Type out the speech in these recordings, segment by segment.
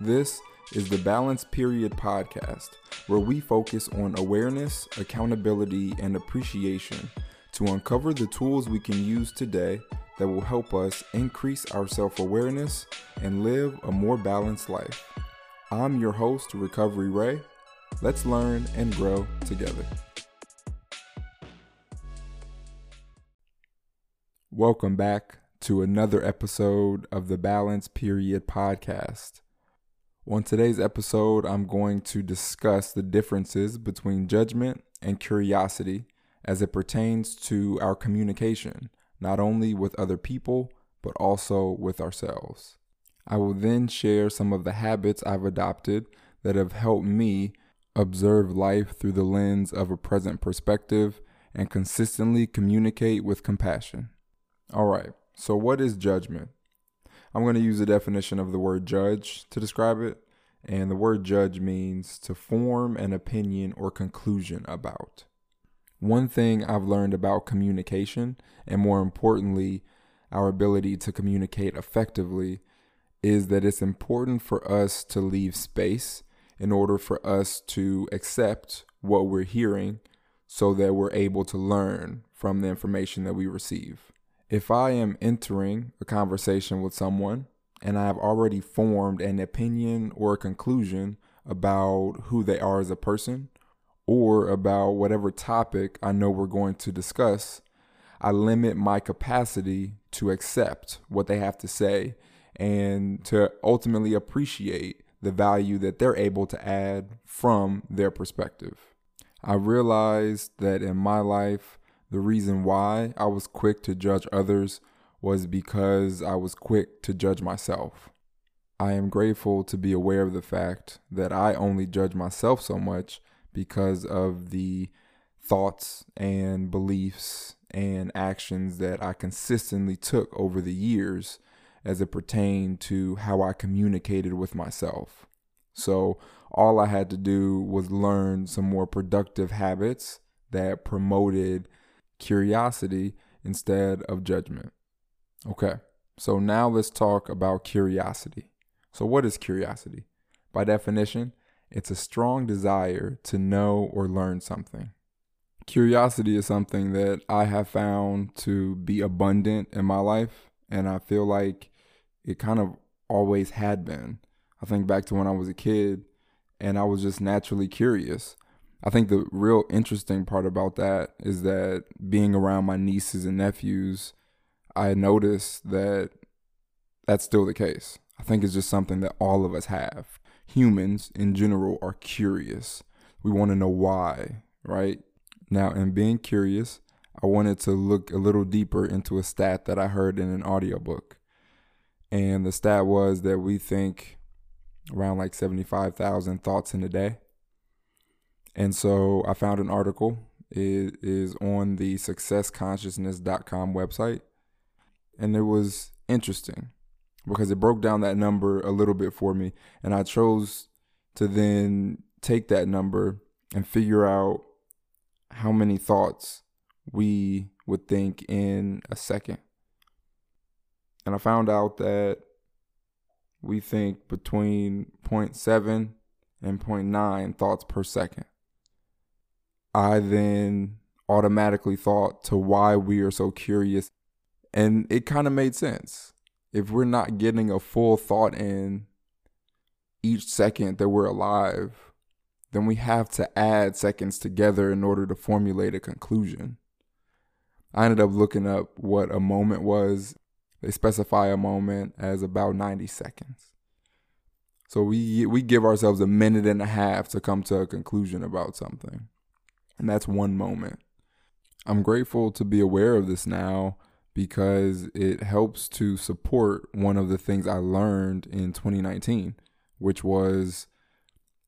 This is the Balance Period Podcast, where we focus on awareness, accountability, and appreciation to uncover the tools we can use today that will help us increase our self-awareness and live a more balanced life. I'm your host, Recovery Ray. Let's learn and grow together. Welcome back to another episode of the Balance Period Podcast. On today's episode, I'm going to discuss the differences between judgment and curiosity as it pertains to our communication, not only with other people, but also with ourselves. I will then share some of the habits I've adopted that have helped me observe life through the lens of a present perspective and consistently communicate with compassion. All right, so what is judgment? I'm going to use the definition of the word judge to describe it. And the word judge means to form an opinion or conclusion about. One thing I've learned about communication, and more importantly, our ability to communicate effectively, is that it's important for us to leave space in order for us to accept what we're hearing so that we're able to learn from the information that we receive. If I am entering a conversation with someone and I have already formed an opinion or a conclusion about who they are as a person or about whatever topic I know we're going to discuss, I limit my capacity to accept what they have to say and to ultimately appreciate the value that they're able to add from their perspective. I realized that in my life, the reason why I was quick to judge others was because I was quick to judge myself. I am grateful to be aware of the fact that I only judge myself so much because of the thoughts and beliefs and actions that I consistently took over the years as it pertained to how I communicated with myself. So all I had to do was learn some more productive habits that promoted curiosity instead of judgment. Okay, so now let's talk about curiosity. So what is curiosity? By definition, it's a strong desire to know or learn something. Curiosity is something that I have found to be abundant in my life, and I feel like it kind of always had been. I think back to when I was a kid and I was just naturally curious. I think the real interesting part about that is that being around my nieces and nephews, I noticed that that's still the case. I think it's just something that all of us have. Humans in general are curious. We want to know why, right? Now, in being curious, I wanted to look a little deeper into a stat that I heard in an audiobook. And the stat was that we think around like 75,000 thoughts in a day. And so I found an article. It is on the successconsciousness.com website. And it was interesting because it broke down that number a little bit for me. And I chose to then take that number and figure out how many thoughts we would think in a second. And I found out that we think between 0.7 and 0.9 thoughts per second. I then automatically thought to why we are so curious. And it kind of made sense. If we're not getting a full thought in each second that we're alive, then we have to add seconds together in order to formulate a conclusion. I ended up looking up what a moment was. They specify a moment as about 90 seconds. So we give ourselves a minute and a half to come to a conclusion about something. And that's one moment. I'm grateful to be aware of this now because it helps to support one of the things I learned in 2019, which was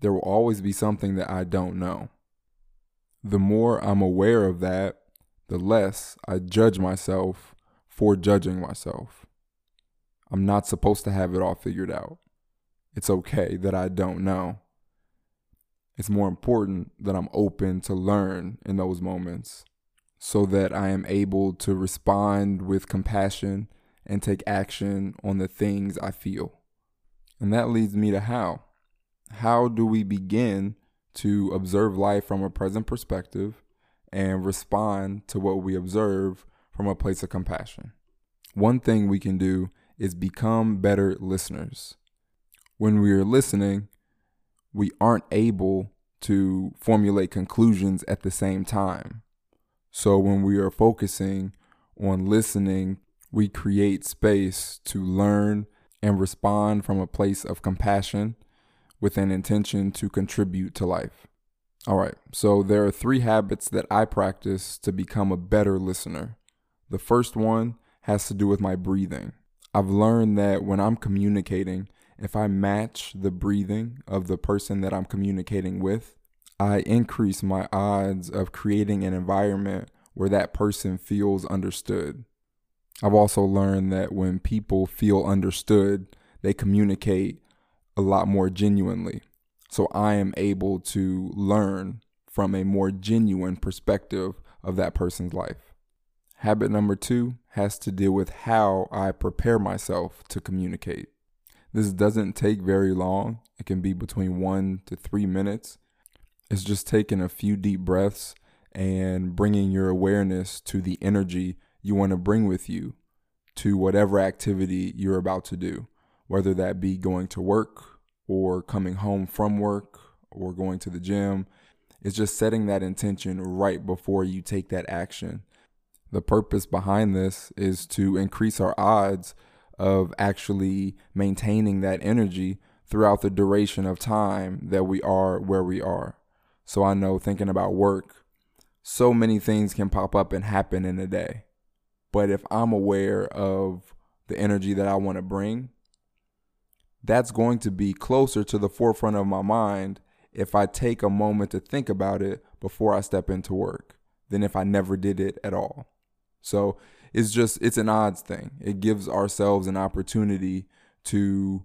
there will always be something that I don't know. The more I'm aware of that, the less I judge myself for judging myself. I'm not supposed to have it all figured out. It's okay that I don't know. It's more important that I'm open to learn in those moments so that I am able to respond with compassion and take action on the things I feel. And that leads me to how. How do we begin to observe life from a present perspective and respond to what we observe from a place of compassion? One thing we can do is become better listeners. When we are listening, we aren't able to formulate conclusions at the same time. So when we are focusing on listening, we create space to learn and respond from a place of compassion with an intention to contribute to life. All right, so there are 3 habits that I practice to become a better listener. The first one has to do with my breathing. I've learned that when I'm communicating, if I match the breathing of the person that I'm communicating with, I increase my odds of creating an environment where that person feels understood. I've also learned that when people feel understood, they communicate a lot more genuinely. So I am able to learn from a more genuine perspective of that person's life. Habit number 2 has to deal with how I prepare myself to communicate. This doesn't take very long. It can be between 1 to 3 minutes. It's just taking a few deep breaths and bringing your awareness to the energy you want to bring with you to whatever activity you're about to do, whether that be going to work or coming home from work or going to the gym. It's just setting that intention right before you take that action. The purpose behind this is to increase our odds of actually maintaining that energy throughout the duration of time that we are where we are. So I know thinking about work, so many things can pop up and happen in a day. But if I'm aware of the energy that I want to bring, that's going to be closer to the forefront of my mind if I take a moment to think about it before I step into work than if I never did it at all. So it's an odds thing. It gives ourselves an opportunity to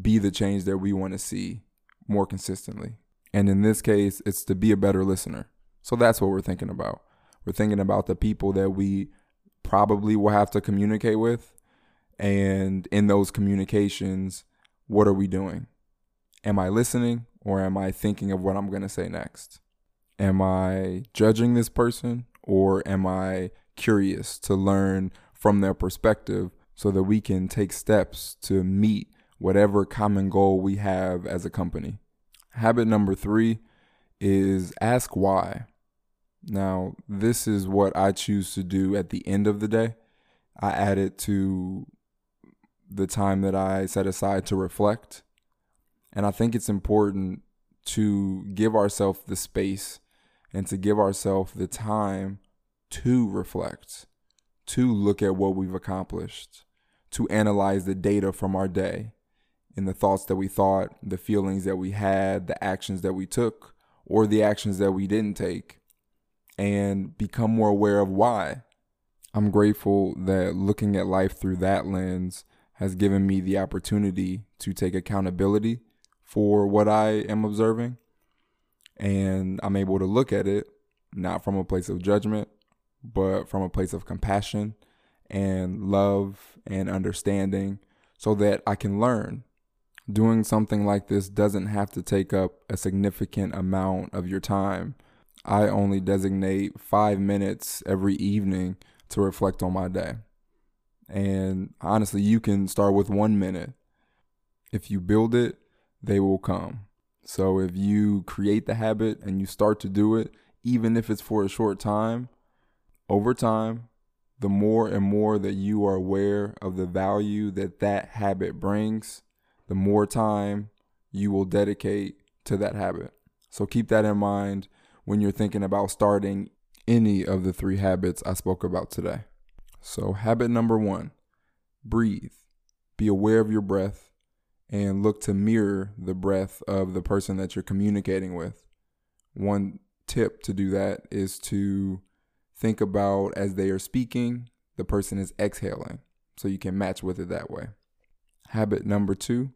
be the change that we want to see more consistently. And in this case, it's to be a better listener. So that's what we're thinking about. We're thinking about the people that we probably will have to communicate with. And in those communications, what are we doing? Am I listening or am I thinking of what I'm going to say next? Am I judging this person or am I curious to learn from their perspective so that we can take steps to meet whatever common goal we have as a company? Habit number 3 is ask why. Now, this is what I choose to do at the end of the day. I add it to the time that I set aside to reflect. And I think it's important to give ourselves the space and to give ourselves the time to reflect, to look at what we've accomplished, to analyze the data from our day and the thoughts that we thought, the feelings that we had, the actions that we took, or the actions that we didn't take, and become more aware of why. I'm grateful that looking at life through that lens has given me the opportunity to take accountability for what I am observing. And I'm able to look at it, not from a place of judgment, but from a place of compassion and love and understanding so that I can learn. Doing something like this doesn't have to take up a significant amount of your time. I only designate 5 minutes every evening to reflect on my day. And honestly, you can start with 1 minute. If you build it, they will come. So if you create the habit and you start to do it, even if it's for a short time, over time, the more and more that you are aware of the value that that habit brings, the more time you will dedicate to that habit. So keep that in mind when you're thinking about starting any of the 3 habits I spoke about today. So habit number 1, breathe. Be aware of your breath and look to mirror the breath of the person that you're communicating with. One tip to do that is to think about as they are speaking, the person is exhaling, so you can match with it that way. Habit number 2,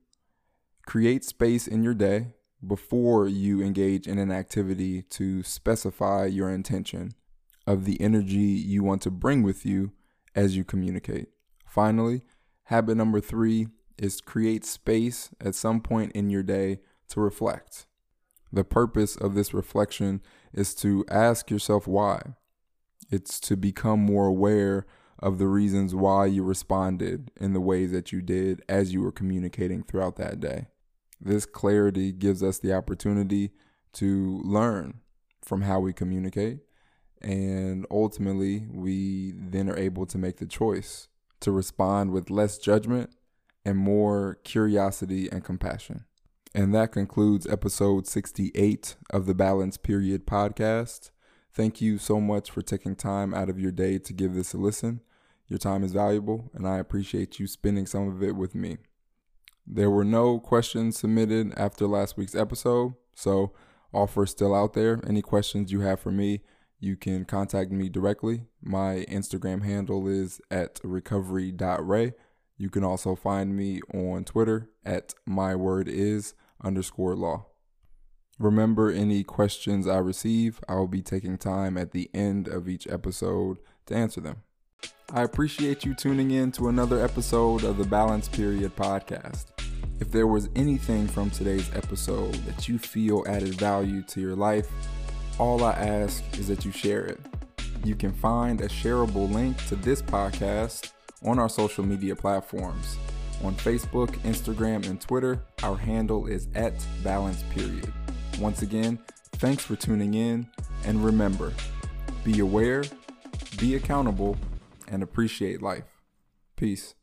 create space in your day before you engage in an activity to specify your intention of the energy you want to bring with you as you communicate. Finally, habit number 3 is create space at some point in your day to reflect. The purpose of this reflection is to ask yourself why. It's to become more aware of the reasons why you responded in the ways that you did as you were communicating throughout that day. This clarity gives us the opportunity to learn from how we communicate, and ultimately we then are able to make the choice to respond with less judgment and more curiosity and compassion. And that concludes episode 68 of the Balance Period Podcast. Thank you so much for taking time out of your day to give this a listen. Your time is valuable, and I appreciate you spending some of it with me. There were no questions submitted after last week's episode, so offer's still out there. Any questions you have for me, you can contact me directly. My Instagram handle is @recovery.ray. You can also find me on Twitter @mywordis_law. Remember, any questions I receive, I will be taking time at the end of each episode to answer them. I appreciate you tuning in to another episode of the Balance Period Podcast. If there was anything from today's episode that you feel added value to your life, all I ask is that you share it. You can find a shareable link to this podcast on our social media platforms. On Facebook, Instagram, and Twitter, our handle is @BalancePeriod. Once again, thanks for tuning in, and remember, be aware, be accountable, and appreciate life. Peace.